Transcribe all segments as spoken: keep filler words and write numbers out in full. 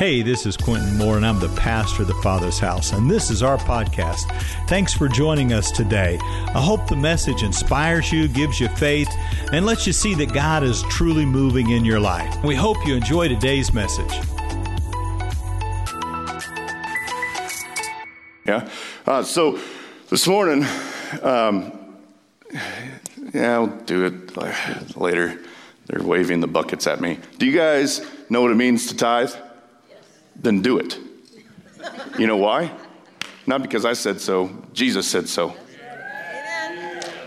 Hey, this is Quentin Moore, and I'm the pastor of the Father's House, and this is our podcast. Thanks for joining us today. I hope the message inspires you, gives you faith, and lets you see that God is truly moving in your life. We hope you enjoy today's message. Yeah. Uh, so this morning, um, yeah, I'll do it later. They're waving the buckets at me. Do you guys know what it means to tithe? Then do it. You know why? Not because I said so. Jesus said so.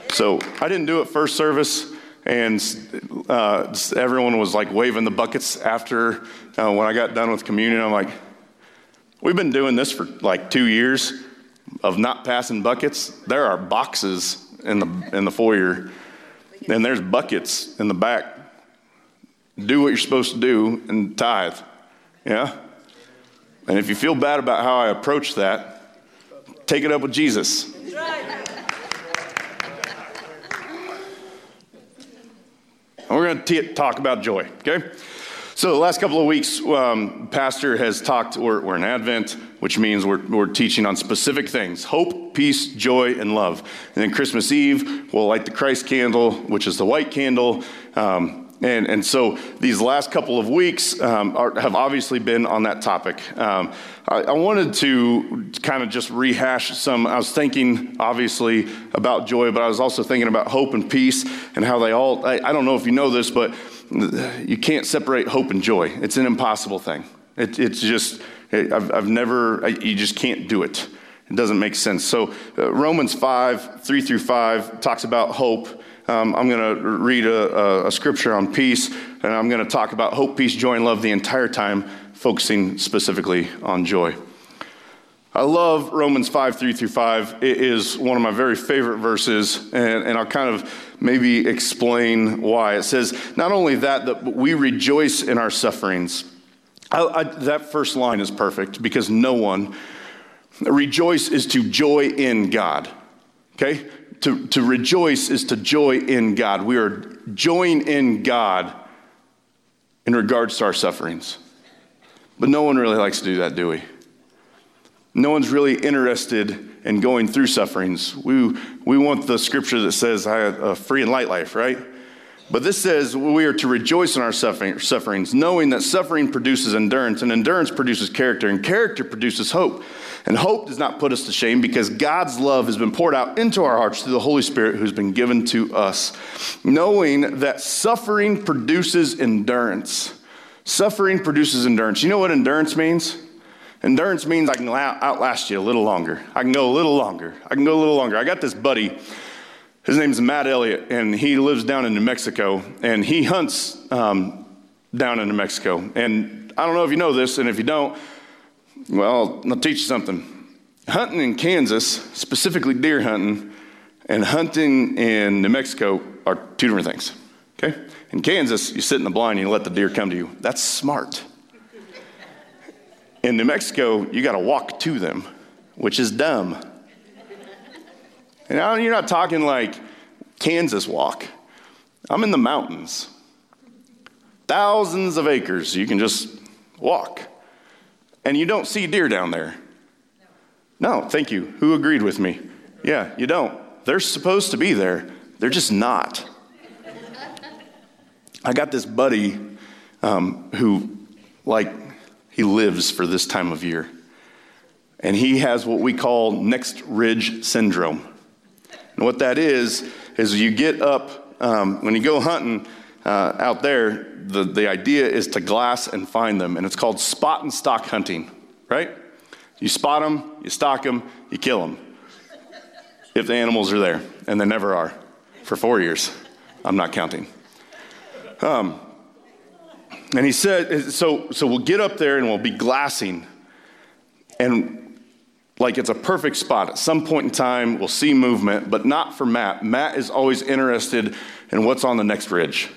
So I didn't do it first service, and uh, everyone was like waving the buckets after uh, when I got done with communion. I'm like, we've been doing this for like two years of not passing buckets. There are boxes in the in the foyer, and there's buckets in the back. Do what you're supposed to do and tithe. Yeah? And if you feel bad about how I approach that, take it up with Jesus. And we're going to talk about joy, okay? So the last couple of weeks, um, Pastor has talked, we're, we're in Advent, which means we're, we're teaching on specific things: hope, peace, joy, and love. And then Christmas Eve, we'll light the Christ candle, which is the white candle. Um And and so these last couple of weeks um, are, have obviously been on that topic. Um, I, I wanted to kind of just rehash some. I was thinking obviously about joy, but I was also thinking about hope and peace and how they all, I, I don't know if you know this, but you can't separate hope and joy. It's an impossible thing. It, it's just, it, I've, I've never, I, you just can't do it. It doesn't make sense. So uh, Romans five, three through five talks about hope. Um, I'm going to read a, a, a scripture on peace, and I'm going to talk about hope, peace, joy, and love the entire time, focusing specifically on joy. I love Romans five, three through five. It is one of my very favorite verses, and, and I'll kind of maybe explain why. It says, not only that, that we rejoice in our sufferings. I, I, that first line is perfect, because no one, rejoice is to joy in God, okay? To, to rejoice is to joy in God. We are joying in God in regards to our sufferings. But no one really likes to do that, do we? No one's really interested in going through sufferings. We, we want the scripture that says, I have a free and light life, right? But this says we are to rejoice in our suffering, sufferings, knowing that suffering produces endurance, and endurance produces character, and character produces hope. And hope does not put us to shame, because God's love has been poured out into our hearts through the Holy Spirit who's been given to us. Knowing that suffering produces endurance. Suffering produces endurance. You know what endurance means? Endurance means I can outlast you a little longer. I can go a little longer. I can go a little longer. I got this buddy. His name's Matt Elliott, and he lives down in New Mexico, and he hunts um, down in New Mexico. And I don't know if you know this, and if you don't, well, I'll teach you something. Hunting in Kansas, specifically deer hunting, and hunting in New Mexico are two different things, okay? In Kansas, you sit in the blind and you let the deer come to you. That's smart. In New Mexico, you got to walk to them, which is dumb. And I don't, you're not talking like Kansas walk. I'm in the mountains. Thousands of acres. You can just walk. And you don't see deer down there. No. No, thank you. Who agreed with me? Yeah, you don't. They're supposed to be there. They're just not. I got this buddy um, who, like, he lives for this time of year. And he has what we call next ridge syndrome. And what that is, is you get up, um, when you go hunting, Uh, out there, the, the idea is to glass and find them, and it's called spot and stock hunting, right? You spot them, you stock them, you kill them, if the animals are there, and they never are, for four years. I'm not counting. Um, and he said, so, so we'll get up there and we'll be glassing, and like it's a perfect spot. At some point in time, we'll see movement, but not for Matt. Matt is always interested in what's on the next ridge.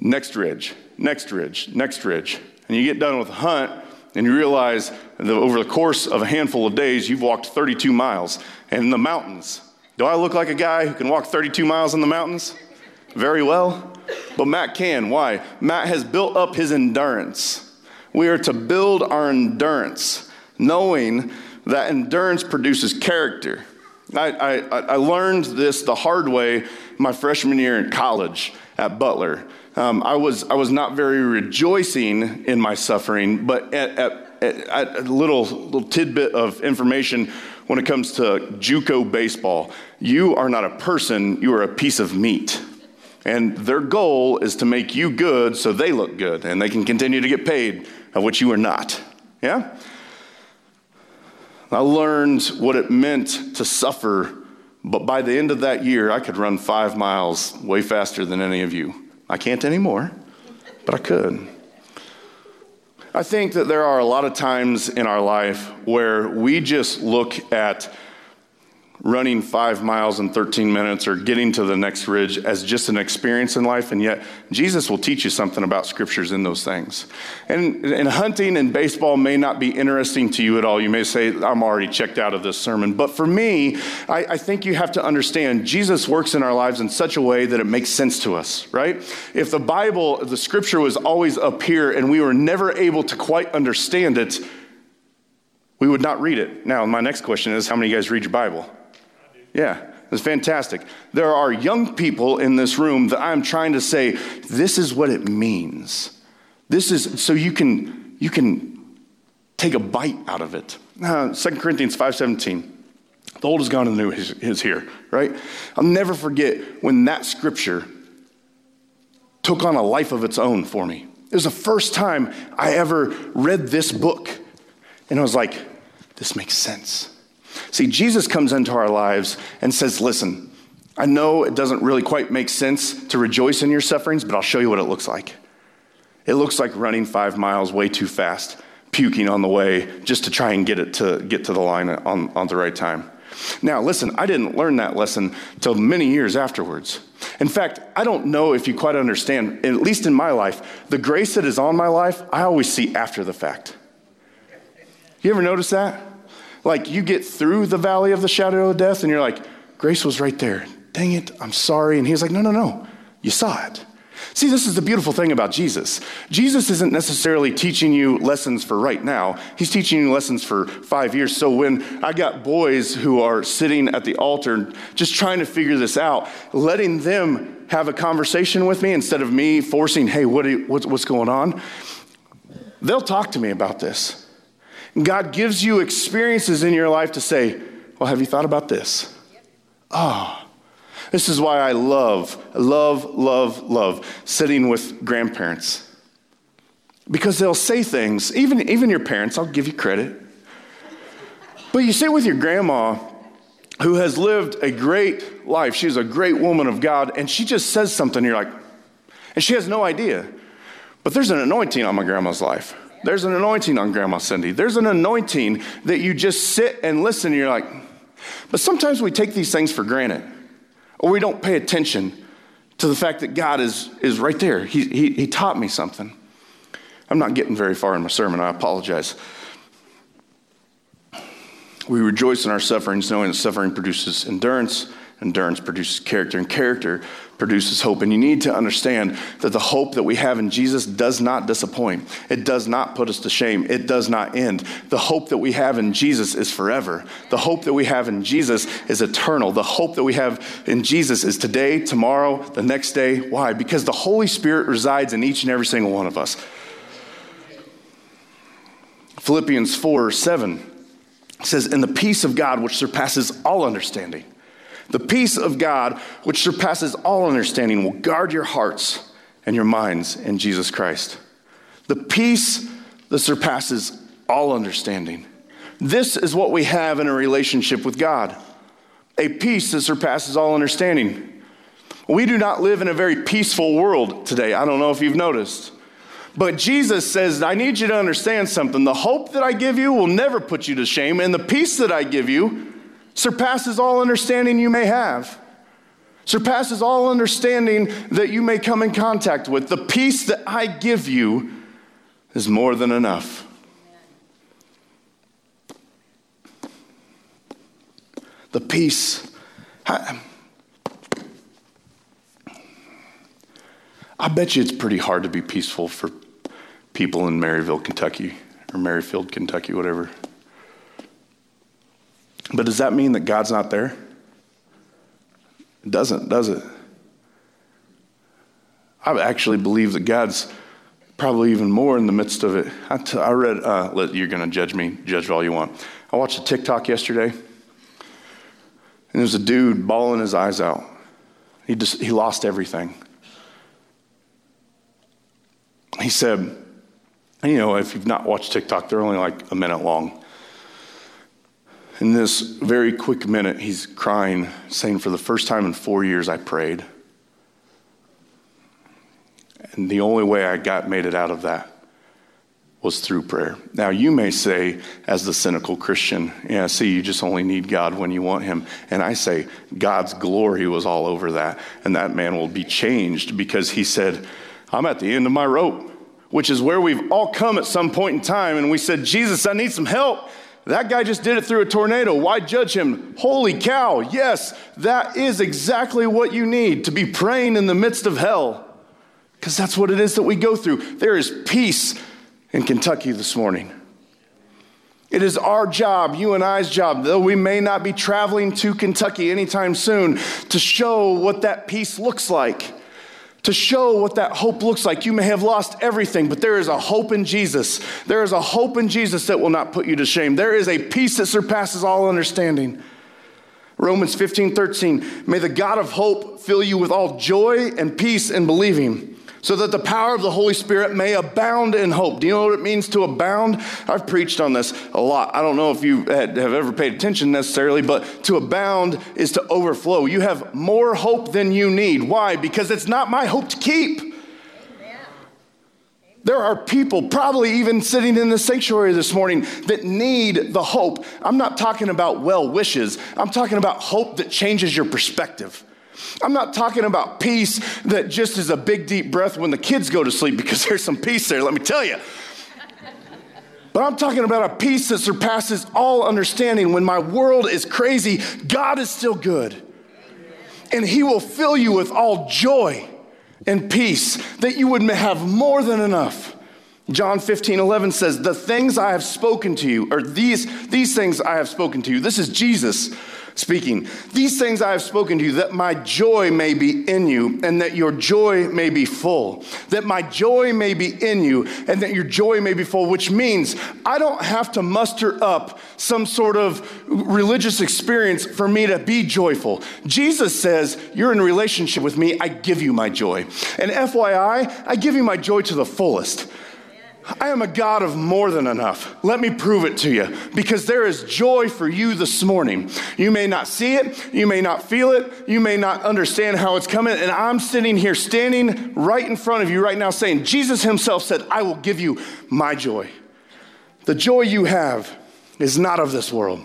Next ridge, next ridge, next ridge. And you get done with a hunt and you realize that over the course of a handful of days, you've walked thirty-two miles in the mountains. Do I look like a guy who can walk thirty-two miles in the mountains? Very well. But Matt can. Why? Matt has built up his endurance. We are to build our endurance, knowing that endurance produces character. I, I, I learned this the hard way my freshman year in college at Butler. Um, I was I was not very rejoicing in my suffering, but at, at, at a little little tidbit of information when it comes to JUCO baseball, you are not a person, you are a piece of meat. And their goal is to make you good so they look good and they can continue to get paid, of which you are not. Yeah? I learned what it meant to suffer, but by the end of that year, I could run five miles way faster than any of you. I can't anymore, but I could. I think that there are a lot of times in our life where we just look at running five miles in thirteen minutes or getting to the next ridge as just an experience in life, and yet Jesus will teach you something about scriptures in those things. And, and hunting and baseball may not be interesting to you at all. You may say, I'm already checked out of this sermon. But for me, I, I think you have to understand Jesus works in our lives in such a way that it makes sense to us, right? If the Bible, the scripture was always up here and we were never able to quite understand it, we would not read it. Now, my next question is, how many of you guys read your Bible? Yeah, it's fantastic. There are young people in this room that I'm trying to say, this is what it means. This is, so you can you can take a bite out of it. Uh, Second Corinthians five seventeen, the old is gone and the new is, is here, right? I'll never forget when that scripture took on a life of its own for me. It was the first time I ever read this book. And I was like, this makes sense. See, Jesus comes into our lives and says, listen, I know it doesn't really quite make sense to rejoice in your sufferings, but I'll show you what it looks like. It looks like running five miles way too fast, puking on the way just to try and get it to get to the line on, on the right time. Now, listen, I didn't learn that lesson till many years afterwards. In fact, I don't know if you quite understand, at least in my life, the grace that is on my life, I always see after the fact. You ever notice that? Like you get through the valley of the shadow of death and you're like, grace was right there. Dang it, I'm sorry. And he's like, no, no, no, you saw it. See, this is the beautiful thing about Jesus. Jesus isn't necessarily teaching you lessons for right now. He's teaching you lessons for five years. So when I got boys who are sitting at the altar just trying to figure this out, letting them have a conversation with me instead of me forcing, hey, what you, what's, what's going on? They'll talk to me about this. God gives you experiences in your life to say, well, have you thought about this? Yep. Oh, this is why I love, love, love, love sitting with grandparents. Because they'll say things, even, even your parents, I'll give you credit. But you sit with your grandma who has lived a great life. She's a great woman of God. And she just says something. You're like, and she has no idea. But there's an anointing on my grandma's life. There's an anointing on Grandma Cindy. There's an anointing that you just sit and listen and you're like, but sometimes we take these things for granted or we don't pay attention to the fact that God is is right there. He, he, he taught me something. I'm not getting very far in my sermon. I apologize. We rejoice in our sufferings knowing that suffering produces endurance. Endurance produces character, and character produces hope. And you need to understand that the hope that we have in Jesus does not disappoint. It does not put us to shame. It does not end. The hope that we have in Jesus is forever. The hope that we have in Jesus is eternal. The hope that we have in Jesus is today, tomorrow, the next day. Why? Because the Holy Spirit resides in each and every single one of us. Philippians four seven says, "And the peace of God which surpasses all understanding." The peace of God, which surpasses all understanding, will guard your hearts and your minds in Jesus Christ. The peace that surpasses all understanding. This is what we have in a relationship with God. A peace that surpasses all understanding. We do not live in a very peaceful world today. I don't know if you've noticed. But Jesus says, I need you to understand something. The hope that I give you will never put you to shame. And the peace that I give you surpasses all understanding you may have. Surpasses all understanding that you may come in contact with. The peace that I give you is more than enough. The peace. I, I bet you it's pretty hard to be peaceful for people in Maryville, Kentucky, or Maryfield, Kentucky, whatever. But does that mean that God's not there? It doesn't, does it? I actually believe that God's probably even more in the midst of it. I, t- I read, uh, let, you're going to judge me, judge all you want. I watched a TikTok yesterday, and there was a dude bawling his eyes out. He just, he lost everything. He said, you know, if you've not watched TikTok, they're only like a minute long. In this very quick minute, he's crying, saying, for the first time in four years, I prayed. And the only way I got made it out of that was through prayer. Now, you may say, as the cynical Christian, yeah, see, you just only need God when you want him. And I say, God's glory was all over that. And that man will be changed because he said, I'm at the end of my rope, which is where we've all come at some point in time. And we said, Jesus, I need some help. That guy just did it through a tornado. Why judge him? Holy cow. Yes, that is exactly what you need, to be praying in the midst of hell. Because that's what it is that we go through. There is peace in Kentucky this morning. It is our job, you and I's job, though we may not be traveling to Kentucky anytime soon, to show what that peace looks like, to show what that hope looks like. You may have lost everything, but there is a hope in Jesus. There is a hope in Jesus that will not put you to shame. There is a peace that surpasses all understanding. Romans fifteen thirteen, may the God of hope fill you with all joy and peace in believing, so that the power of the Holy Spirit may abound in hope. Do you know what it means to abound? I've preached on this a lot. I don't know if you have ever paid attention necessarily, but to abound is to overflow. You have more hope than you need. Why? Because it's not my hope to keep. Amen. There are people probably even sitting in the sanctuary this morning that need the hope. I'm not talking about well wishes. I'm talking about hope that changes your perspective. I'm not talking about peace that just is a big, deep breath when the kids go to sleep, because there's some peace there, let me tell you. But I'm talking about a peace that surpasses all understanding. When my world is crazy, God is still good. And he will fill you with all joy and peace, that you would have more than enough. John fifteen eleven says, the things I have spoken to you, or these, these things I have spoken to you. This is Jesus speaking. These things I have spoken to you, that my joy may be in you, and that your joy may be full. That my joy may be in you, and that your joy may be full, which means I don't have to muster up some sort of religious experience for me to be joyful. Jesus says, you're in relationship with me, I give you my joy. And F Y I, I give you my joy to the fullest. I am a God of more than enough. Let me prove it to you, because there is joy for you this morning. You may not see it. You may not feel it. You may not understand how it's coming. And I'm sitting here standing right in front of you right now saying, Jesus himself said, I will give you my joy. The joy you have is not of this world.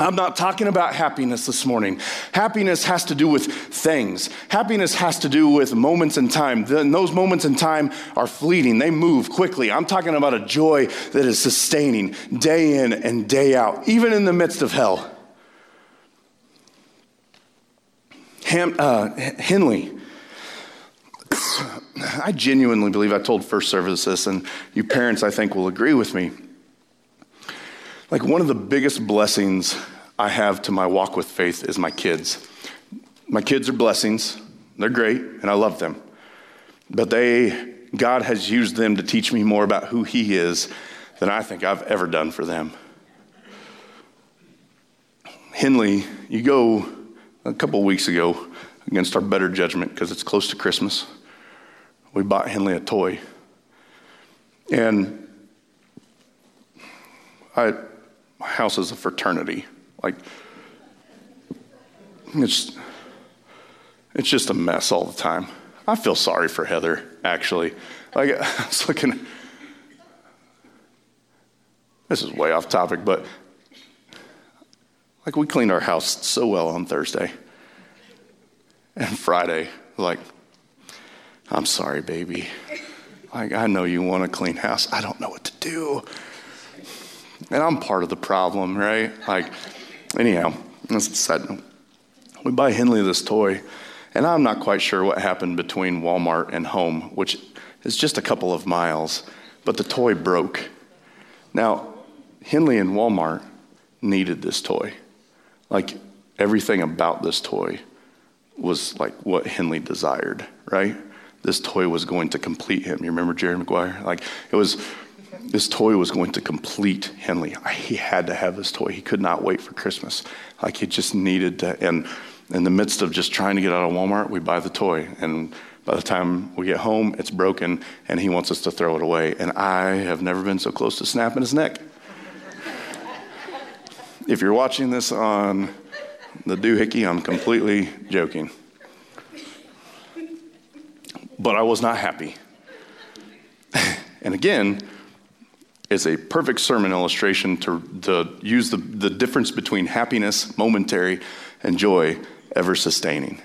I'm not talking about happiness this morning. Happiness has to do with things. Happiness has to do with moments in time. Then those moments in time are fleeting. They move quickly. I'm talking about a joy that is sustaining day in and day out, even in the midst of hell. Ham, uh, Henley, I genuinely believe, I told First Service this, and you parents, I think, will agree with me. Like, one of the biggest blessings I have to my walk with faith is my kids. My kids are blessings. They're great, and I love them. But they, God has used them to teach me more about who he is than I think I've ever done for them. Henley, you go a couple weeks ago, against our better judgment, because it's close to Christmas, we bought Henley a toy. And I... my house is a fraternity. Like, it's it's just a mess all the time. I feel sorry for Heather, actually. Like, I was looking, this is way off topic, but like, we cleaned our house so well on Thursday. And Friday, like, I'm sorry, baby. Like, I know you want a clean house. I don't know what to do. And I'm part of the problem, right? Like, anyhow, that's the side note. We buy Henley this toy, and I'm not quite sure what happened between Walmart and home, which is just a couple of miles. but the toy broke. Now, Henley and Walmart needed this toy. Like, everything about this toy was like what Henley desired, right? This toy was going to complete him. You remember Jerry Maguire? Like, it was, this toy was going to complete Henley. He had to have this toy. He could not wait for Christmas. Like, he just needed to, and in the midst of just trying to get out of Walmart, we buy the toy. And by the time we get home, it's broken, and he wants us to throw it away. And I have never been so close to snapping his neck. If you're watching this on the doohickey, I'm completely joking. But I was not happy. And again, it's a perfect sermon illustration to, to use the, the difference between happiness, momentary, and joy, ever sustaining.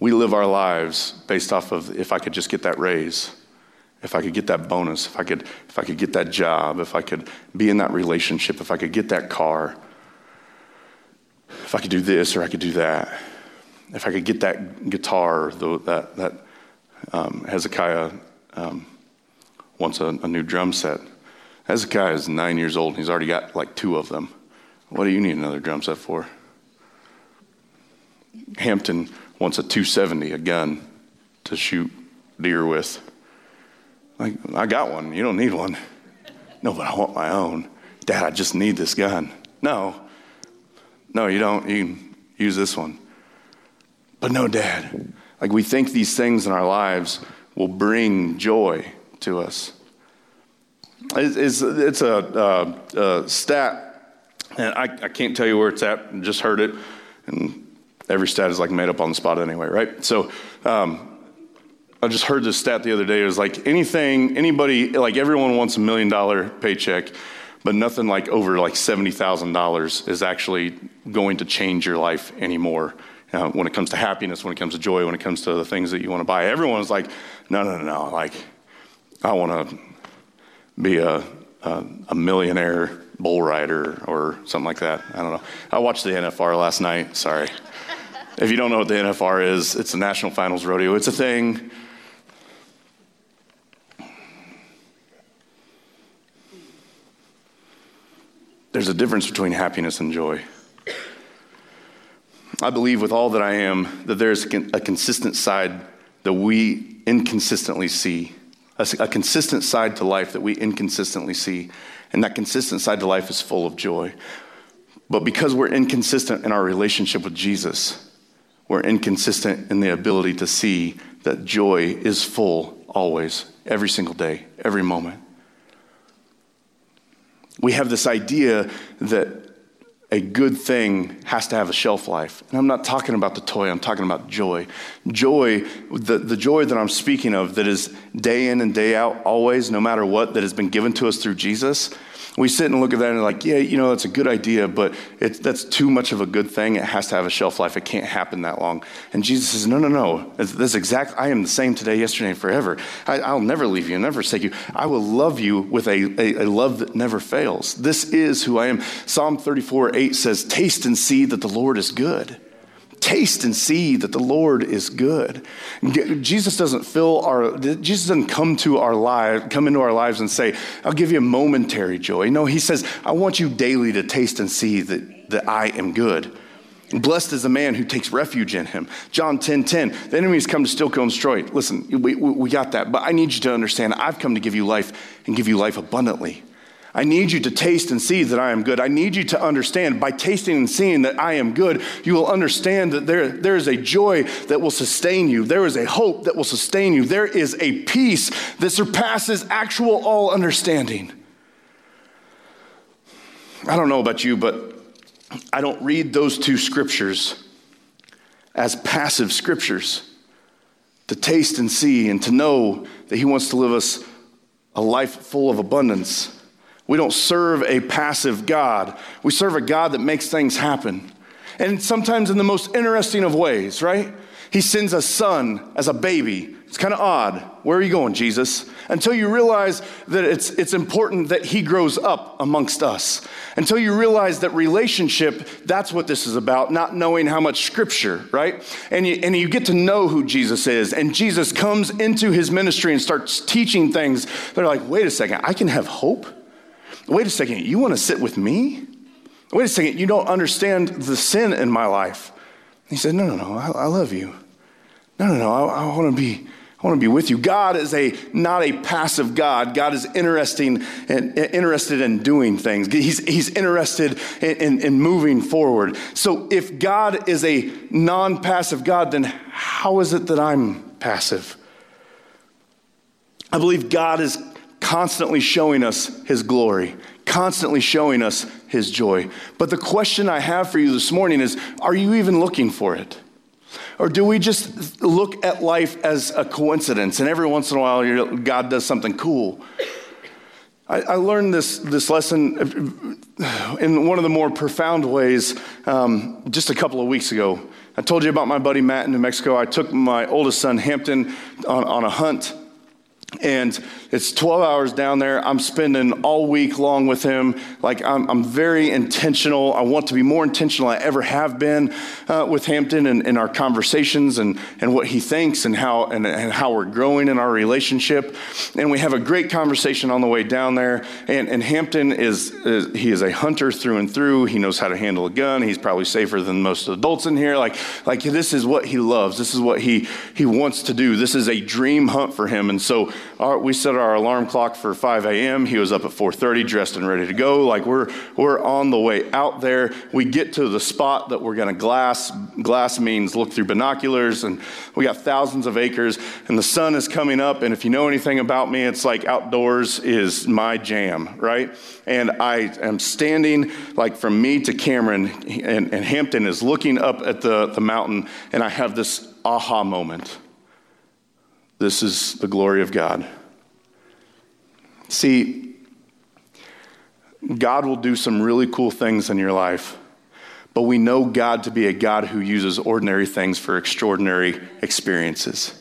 We live our lives based off of, if I could just get that raise, if I could get that bonus, if I could, if I could get that job, if I could be in that relationship, if I could get that car, if I could do this or I could do that, if I could get that guitar, the, that that um, Hezekiah um, wants a, a new drum set. Hezekiah is nine years old and he's already got like two of them. What do you need another drum set for? Hampton wants a two seventy, a gun to shoot deer with. Like, I got one. You don't need one. No, but I want my own. Dad, I just need this gun. No. No, you don't. You can use this one. But no, Dad. Like, we think these things in our lives will bring joy to us. It's, it's a, a, a stat. And I, I can't tell you where it's at. I just heard it. And every stat is like made up on the spot anyway, right? So um, I just heard this stat the other day. It was like anything, anybody, like everyone wants a million dollar paycheck, but nothing like over like seventy thousand dollars is actually going to change your life anymore. Uh, when it comes to happiness, when it comes to joy, when it comes to the things that you want to buy. Everyone's like, no, no, no, no. Like, I want to be a, a, a millionaire bull rider or something like that. I don't know. I watched the N F R last night. Sorry. If you don't know what the N F R is, it's the National Finals Rodeo. It's a thing. There's a difference between happiness and joy. I believe with all that I am that there's a consistent side that we inconsistently see. A consistent side to life that we inconsistently see. And that consistent side to life is full of joy. But because we're inconsistent in our relationship with Jesus, we're inconsistent in the ability to see that joy is full always, every single day, every moment. We have this idea that a good thing has to have a shelf life. And I'm not talking about the toy, I'm talking about joy. Joy, the, the joy that I'm speaking of, that is day in and day out, always, no matter what, that has been given to us through Jesus. We sit and look at that and like, yeah, you know, that's a good idea, but it's, that's too much of a good thing. It has to have a shelf life. It can't happen that long. And Jesus says, no, no, no. That's exact. I am the same today, yesterday, and forever. I, I'll never leave you, never forsake you. I will love you with a, a, a love that never fails. This is who I am. Psalm thirty-four eight says, taste and see that the Lord is good. Taste and see that the Lord is good. Jesus doesn't fill our, Jesus doesn't come to our life, come into our lives and say, I'll give you a momentary joy. No, he says, I want you daily to taste and see that, that I am good. Blessed is the man who takes refuge in him. John ten ten, the enemy has come to steal, kill, and destroy. Listen, we, we got that, but I need you to understand, I've come to give you life and give you life abundantly. I need you to taste and see that I am good. I need you to understand by tasting and seeing that I am good, you will understand that there, there is a joy that will sustain you. There is a hope that will sustain you. There is a peace that surpasses actual all understanding. I don't know about you, but I don't read those two scriptures as passive scriptures. To taste and see and to know that he wants to live us a life full of abundance. We don't serve a passive God. We serve a God that makes things happen. And sometimes in the most interesting of ways, right? He sends a son as a baby. It's kind of odd. Where are you going, Jesus? Until you realize that it's it's important that he grows up amongst us. Until you realize that relationship, that's what this is about, not knowing how much scripture, right? And you, and you get to know who Jesus is. And Jesus comes into his ministry and starts teaching things. They're like, wait a second, I can have hope? Wait a second, you want to sit with me? Wait a second, you don't understand the sin in my life. He said, no, no, no, I, I love you. No, no, no, I, I want to be... I want to be with you. God is a not a passive God. God is interesting and interested in doing things. He's, he's interested in, in, in moving forward. So if God is a non-passive God, then how is it that I'm passive? I believe God is constantly showing us his glory, constantly showing us his joy. But the question I have for you this morning is, are you even looking for it? Or do we just look at life as a coincidence? And every once in a while, you're, God does something cool. I, I learned this, this lesson in one of the more profound ways um, just a couple of weeks ago. I told you about my buddy Matt in New Mexico. I took my oldest son, Hampton, on, on a hunt. And it's twelve hours down there. I'm spending all week long with him. Like, I'm, I'm very intentional. I want to be more intentional than I ever have been uh, with Hampton and, and our conversations and, and what he thinks and how and, and how we're growing in our relationship. And we have a great conversation on the way down there. And, and Hampton is, is, he is a hunter through and through. He knows how to handle a gun. He's probably safer than most adults in here. Like, like this is what he loves. This is what he, he wants to do. This is a dream hunt for him. And so Our, we set our alarm clock for five a.m. He was up at four thirty, dressed and ready to go. Like we're we're on the way out there. We get to the spot that we're gonna glass. Glass means look through binoculars, and we got thousands of acres, and the sun is coming up. And if you know anything about me, it's like outdoors is my jam, right? And I am standing like from me to Cameron, and, and Hampton is looking up at the, the mountain, and I have this aha moment. This is the glory of God. See, God will do some really cool things in your life, but we know God to be a God who uses ordinary things for extraordinary experiences.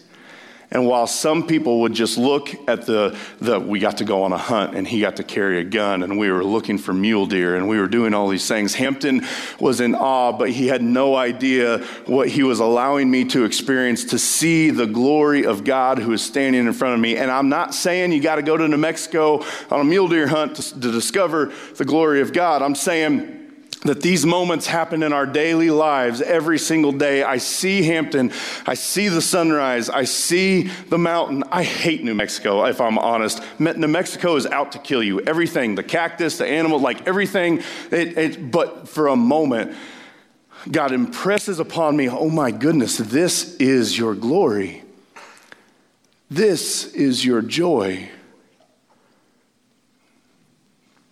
And while some people would just look at the, the, we got to go on a hunt and he got to carry a gun and we were looking for mule deer and we were doing all these things, Hampton was in awe, but he had no idea what he was allowing me to experience, to see the glory of God who is standing in front of me. And I'm not saying you got to go to New Mexico on a mule deer hunt to, to discover the glory of God. I'm saying that these moments happen in our daily lives every single day. I see Hampton, I see the sunrise, I see the mountain. I hate New Mexico, if I'm honest. New Mexico is out to kill you. Everything, the cactus, the animal, like everything. It, it, but for a moment, God impresses upon me, oh my goodness, this is your glory. This is your joy.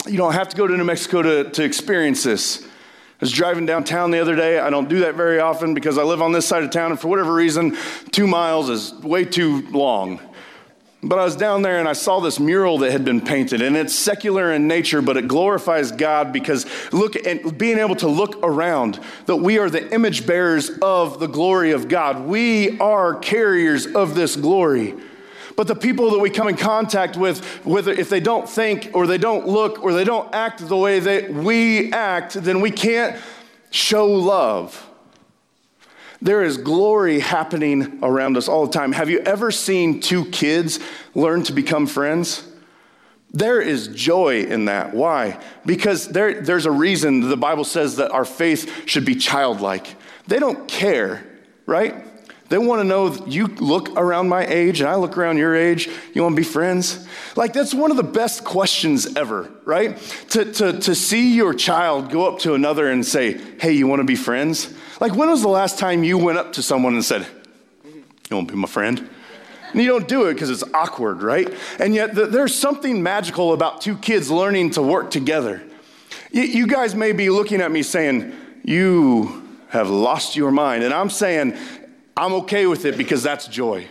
You don't have to go to New Mexico to, to experience this. I was driving downtown the other day. I don't do that very often because I live on this side of town, and for whatever reason, two miles is way too long. But I was down there, and I saw this mural that had been painted, and it's secular in nature, but it glorifies God because look and being able to look around, that we are the image bearers of the glory of God. We are carriers of this glory. But the people that we come in contact with, whether if they don't think or they don't look or they don't act the way that we act, then we can't show love. There is glory happening around us all the time. Have you ever seen two kids learn to become friends? There is joy in that. Why? Because there, there's a reason the Bible says that our faith should be childlike. They don't care, right? They want to know, you look around my age and I look around your age, you want to be friends? Like, that's one of the best questions ever, right? To, to, to see your child go up to another and say, hey, you want to be friends? Like, when was the last time you went up to someone and said, you want to be my friend? And you don't do it because it's awkward, right? And yet th- there's something magical about two kids learning to work together. Y- you guys may be looking at me saying, you have lost your mind. And I'm saying, I'm okay with it because that's joy.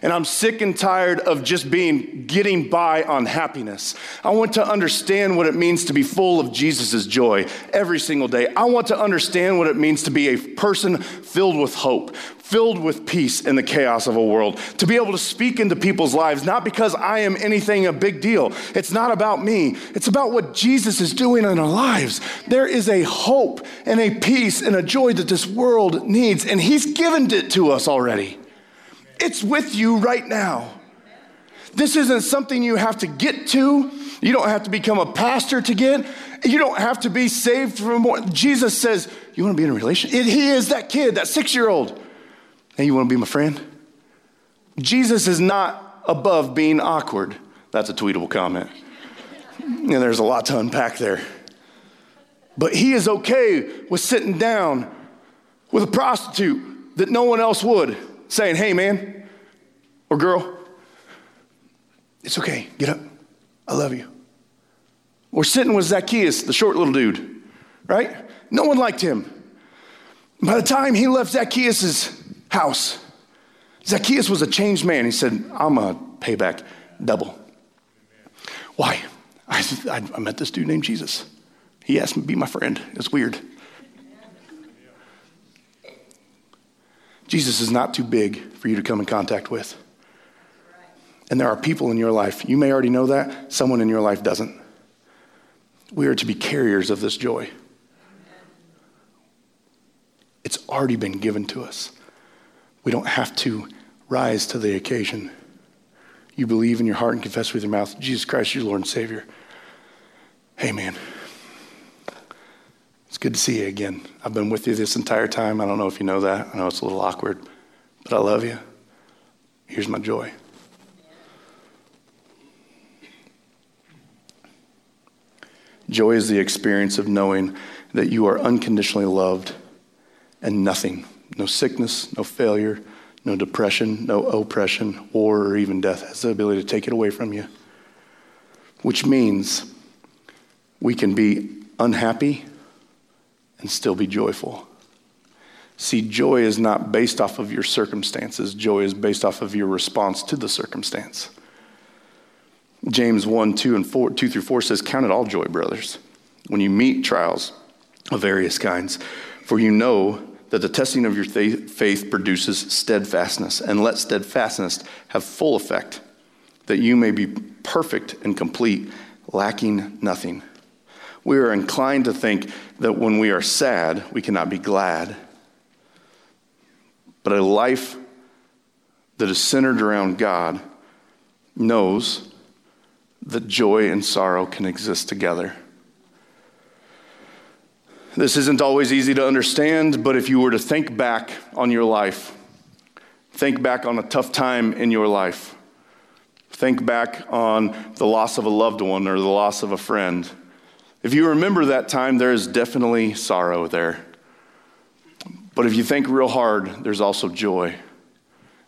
And I'm sick and tired of just being, getting by on happiness. I want to understand what it means to be full of Jesus's joy every single day. I want to understand what it means to be a person filled with hope, filled with peace in the chaos of a world, to be able to speak into people's lives, not because I am anything a big deal. It's not about me. It's about what Jesus is doing in our lives. There is a hope and a peace and a joy that this world needs, and he's given it to us already. It's with you right now. This isn't something you have to get to. You don't have to become a pastor to get. You don't have to be saved from more. Jesus says, you want to be in a relationship? He is that kid, that six-year-old. Hey, you want to be my friend? Jesus is not above being awkward. That's a tweetable comment. And there's a lot to unpack there. But he is okay with sitting down with a prostitute that no one else would, saying, hey, man, or girl, it's okay, get up, I love you. We're sitting with Zacchaeus, the short little dude, right? No one liked him. By the time he left Zacchaeus' house, Zacchaeus was a changed man. He said, I'm gonna pay back double. Why? I, I, I met this dude named Jesus. He asked me to be my friend. It's weird. Jesus is not too big for you to come in contact with. And there are people in your life, you may already know that, someone in your life doesn't. We are to be carriers of this joy. It's already been given to us. We don't have to rise to the occasion. You believe in your heart and confess with your mouth, Jesus Christ, your Lord and Savior. Hey, man. It's good to see you again. I've been with you this entire time. I don't know if you know that. I know it's a little awkward, but I love you. Here's my joy. Joy is the experience of knowing that you are unconditionally loved and nothing, no sickness, no failure, no depression, no oppression, war, or even death has the ability to take it away from you, which means we can be unhappy and still be joyful. See, joy is not based off of your circumstances. Joy is based off of your response to the circumstance. James one, two, and four, two through four says, count it all joy, brothers, when you meet trials of various kinds, for you know that the testing of your th- faith produces steadfastness, and let steadfastness have full effect, that you may be perfect and complete, lacking nothing. We are inclined to think that when we are sad, we cannot be glad. But a life that is centered around God knows that joy and sorrow can exist together. This isn't always easy to understand, but if you were to think back on your life, think back on a tough time in your life, think back on the loss of a loved one or the loss of a friend, if you remember that time, there is definitely sorrow there. But if you think real hard, there's also joy.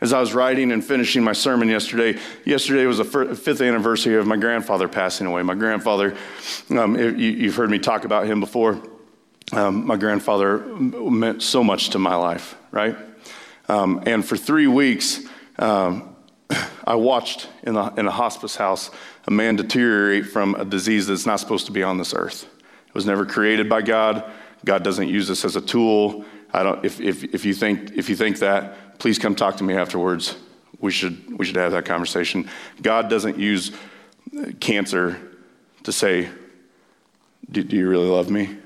As I was writing and finishing my sermon yesterday, yesterday was the fifth anniversary of my grandfather passing away. My grandfather, um, you, you've heard me talk about him before. Um, my grandfather meant so much to my life, right? Um, and for three weeks, um, I watched in a, in a hospice house a man deteriorate from a disease that's not supposed to be on this earth. It was never created by God. God doesn't use this as a tool. I don't. If if if you think if you think that, please come talk to me afterwards. We should we should have that conversation. God doesn't use cancer to say, "Do, do you really love me?"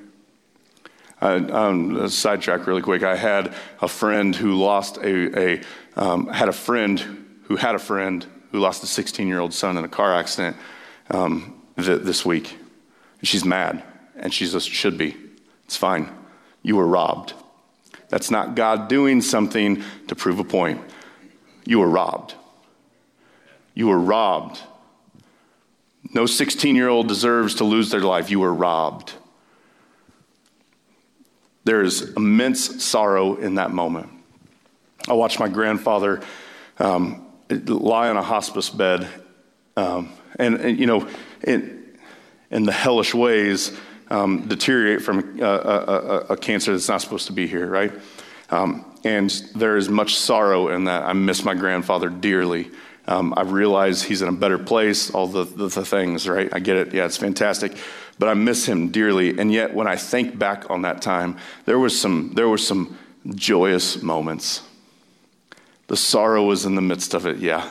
I, I'm a sidetrack really quick. I had a friend who lost a a um, had a friend. who had a friend who lost a sixteen-year-old son in a car accident um, th- this week. And she's mad, and she just should be. It's fine. You were robbed. That's not God doing something to prove a point. You were robbed. You were robbed. No sixteen-year-old deserves to lose their life. You were robbed. There is immense sorrow in that moment. I watched my grandfather um, lie on a hospice bed, um, and, and you know, in, in the hellish ways, um, deteriorate from uh, a, a, a cancer that's not supposed to be here, right? Um, and there is much sorrow in that. I miss my grandfather dearly. Um, I realize he's in a better place, all the, the, the things, right? I get it. Yeah, it's fantastic. But I miss him dearly. And yet when I think back on that time, there was some, there were some joyous moments. The sorrow was in the midst of it, yeah.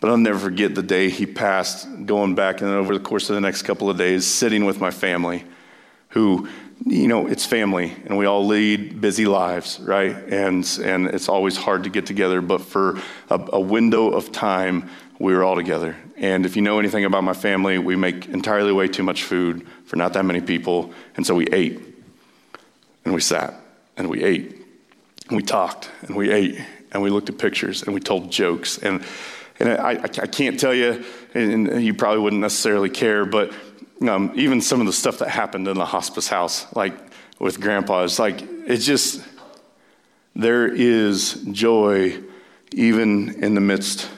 But I'll never forget the day he passed, going back and over the course of the next couple of days, sitting with my family who, you know, it's family and we all lead busy lives, right? And and it's always hard to get together, but for a, a window of time, we were all together. And if you know anything about my family, we make entirely way too much food for not that many people. And so we ate and we sat and we ate and we talked and we ate and we looked at pictures and we told jokes. And and I, I can't tell you, and you probably wouldn't necessarily care, but Um, even some of the stuff that happened in the hospice house, like with Grandpa, it's like, it's just, there is joy even in the midst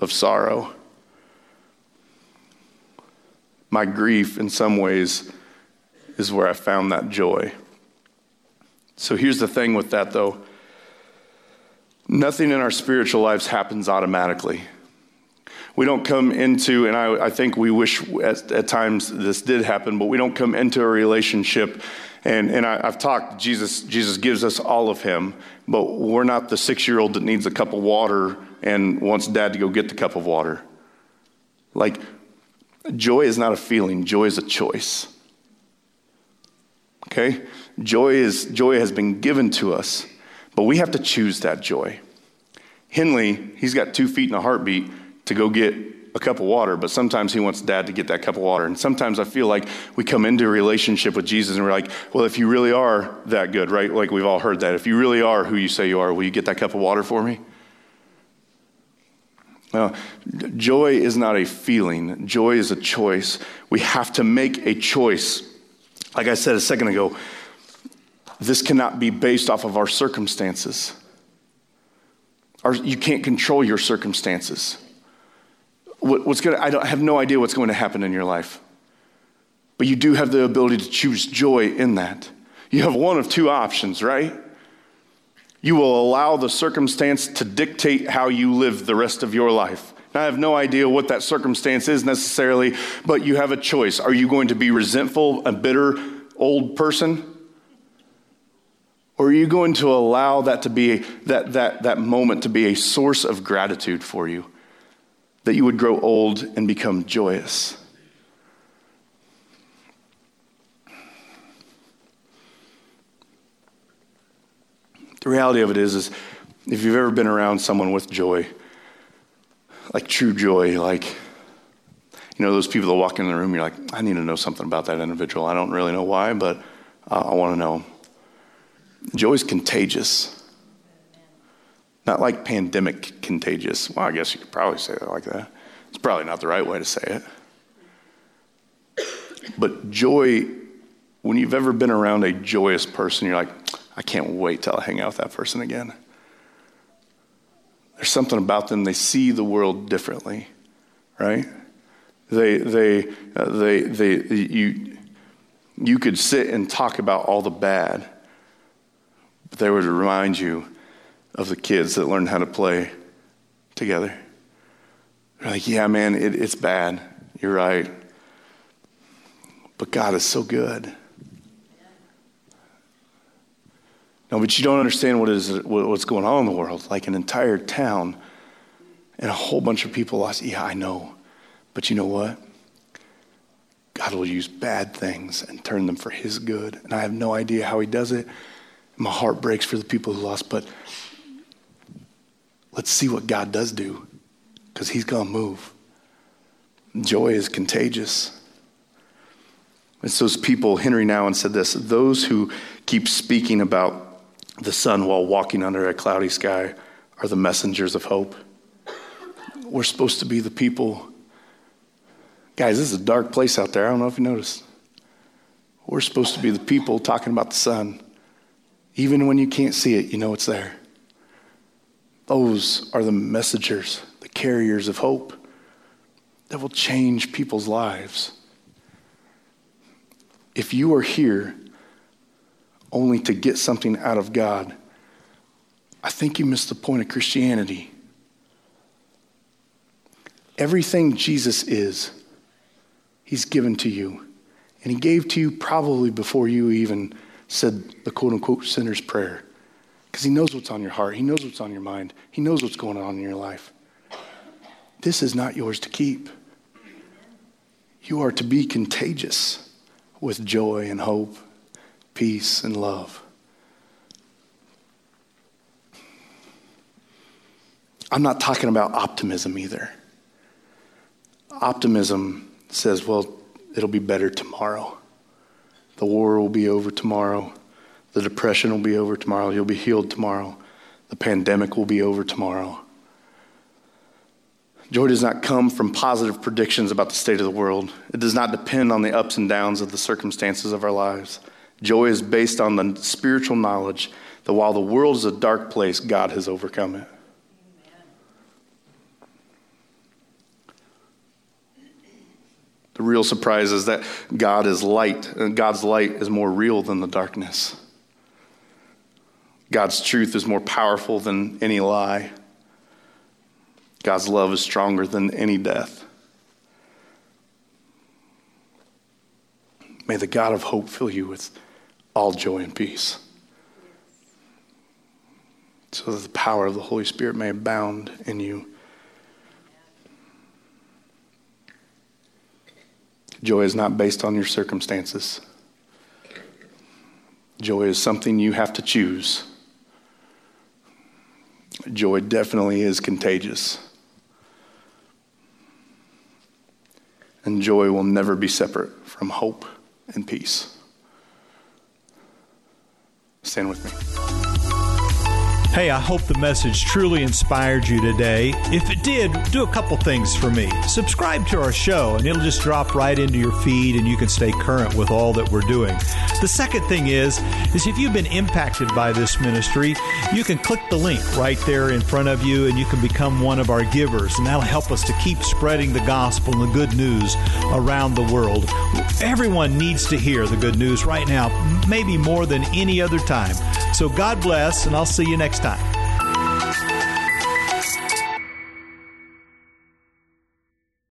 of sorrow. My grief, in some ways, is where I found that joy. So here's the thing with that, though. Nothing in our spiritual lives happens automatically. We don't come into, and I, I think we wish at, at times this did happen, but we don't come into a relationship. And, and I, I've talked, Jesus Jesus gives us all of him, but we're not the six-year-old that needs a cup of water and wants dad to go get the cup of water. Like, joy is not a feeling. Joy is a choice. Okay? Joy is joy has been given to us, but we have to choose that joy. Henley, he's got two feet and a heartbeat to go get a cup of water, but sometimes he wants dad to get that cup of water. And sometimes I feel like we come into a relationship with Jesus and we're like, well, if you really are that good, right? Like we've all heard that. If you really are who you say you are, will you get that cup of water for me? Now, joy is not a feeling. Joy is a choice. We have to make a choice. Like I said a second ago, this cannot be based off of our circumstances. Our, you can't control your circumstances. What's going to, I don't have no idea what's going to happen in your life. But you do have the ability to choose joy in that. You have one of two options, right? You will allow the circumstance to dictate how you live the rest of your life. Now, I have no idea what that circumstance is necessarily, but you have a choice. Are you going to be resentful, a bitter old person? Or are you going to allow that to be, that that that moment to be a source of gratitude for you? That you would grow old and become joyous. The reality of it is, is if you've ever been around someone with joy, like true joy, like, you know, those people that walk in the room, you're like, I need to know something about that individual. I don't really know why, but uh, I want to know. Joy is contagious. Not like pandemic contagious. Well, I guess you could probably say that like that. It's probably not the right way to say it. But joy, when you've ever been around a joyous person, you're like, I can't wait till I hang out with that person again. There's something about them. They see the world differently, right? They, they, uh, they, they, you, you could sit and talk about all the bad, but they would remind you of the kids that learned how to play together. They're like, yeah, man, it, it's bad. You're right. But God is so good. No, but you don't understand what is what's going on in the world. Like an entire town and a whole bunch of people lost. Yeah, I know. But you know what? God will use bad things and turn them for his good. And I have no idea how he does it. My heart breaks for the people who lost, but let's see what God does do, because he's going to move. Joy is contagious. It's those people, Henry Nouwen said this, those who keep speaking about the sun while walking under a cloudy sky are the messengers of hope. We're supposed to be the people. Guys, this is a dark place out there. I don't know if you noticed. We're supposed to be the people talking about the sun. Even when you can't see it, you know it's there. Those are the messengers, the carriers of hope that will change people's lives. If you are here only to get something out of God, I think you missed the point of Christianity. Everything Jesus is, he's given to you. And he gave to you probably before you even said the quote-unquote sinner's prayer. Because he knows what's on your heart. He knows what's on your mind. He knows what's going on in your life. This is not yours to keep. You are to be contagious with joy and hope, peace and love. I'm not talking about optimism either. Optimism says, well, it'll be better tomorrow. The war will be over tomorrow. The depression will be over tomorrow. You'll be healed tomorrow. The pandemic will be over tomorrow. Joy does not come from positive predictions about the state of the world. It does not depend on the ups and downs of the circumstances of our lives. Joy is based on the spiritual knowledge that while the world is a dark place, God has overcome it. The real surprise is that God is light, and God's light is more real than the darkness. God's truth is more powerful than any lie. God's love is stronger than any death. May the God of hope fill you with all joy and peace, so that the power of the Holy Spirit may abound in you. Joy is not based on your circumstances. Joy is something you have to choose. Joy definitely is contagious. And joy will never be separate from hope and peace. Stand with me. Hey, I hope the message truly inspired you today. If it did, do a couple things for me. Subscribe to our show, and it'll just drop right into your feed, and you can stay current with all that we're doing. The second thing is, is if you've been impacted by this ministry, you can click the link right there in front of you, and you can become one of our givers, and that'll help us to keep spreading the gospel and the good news around the world. Everyone needs to hear the good news right now, maybe more than any other time. So God bless, and I'll see you next time.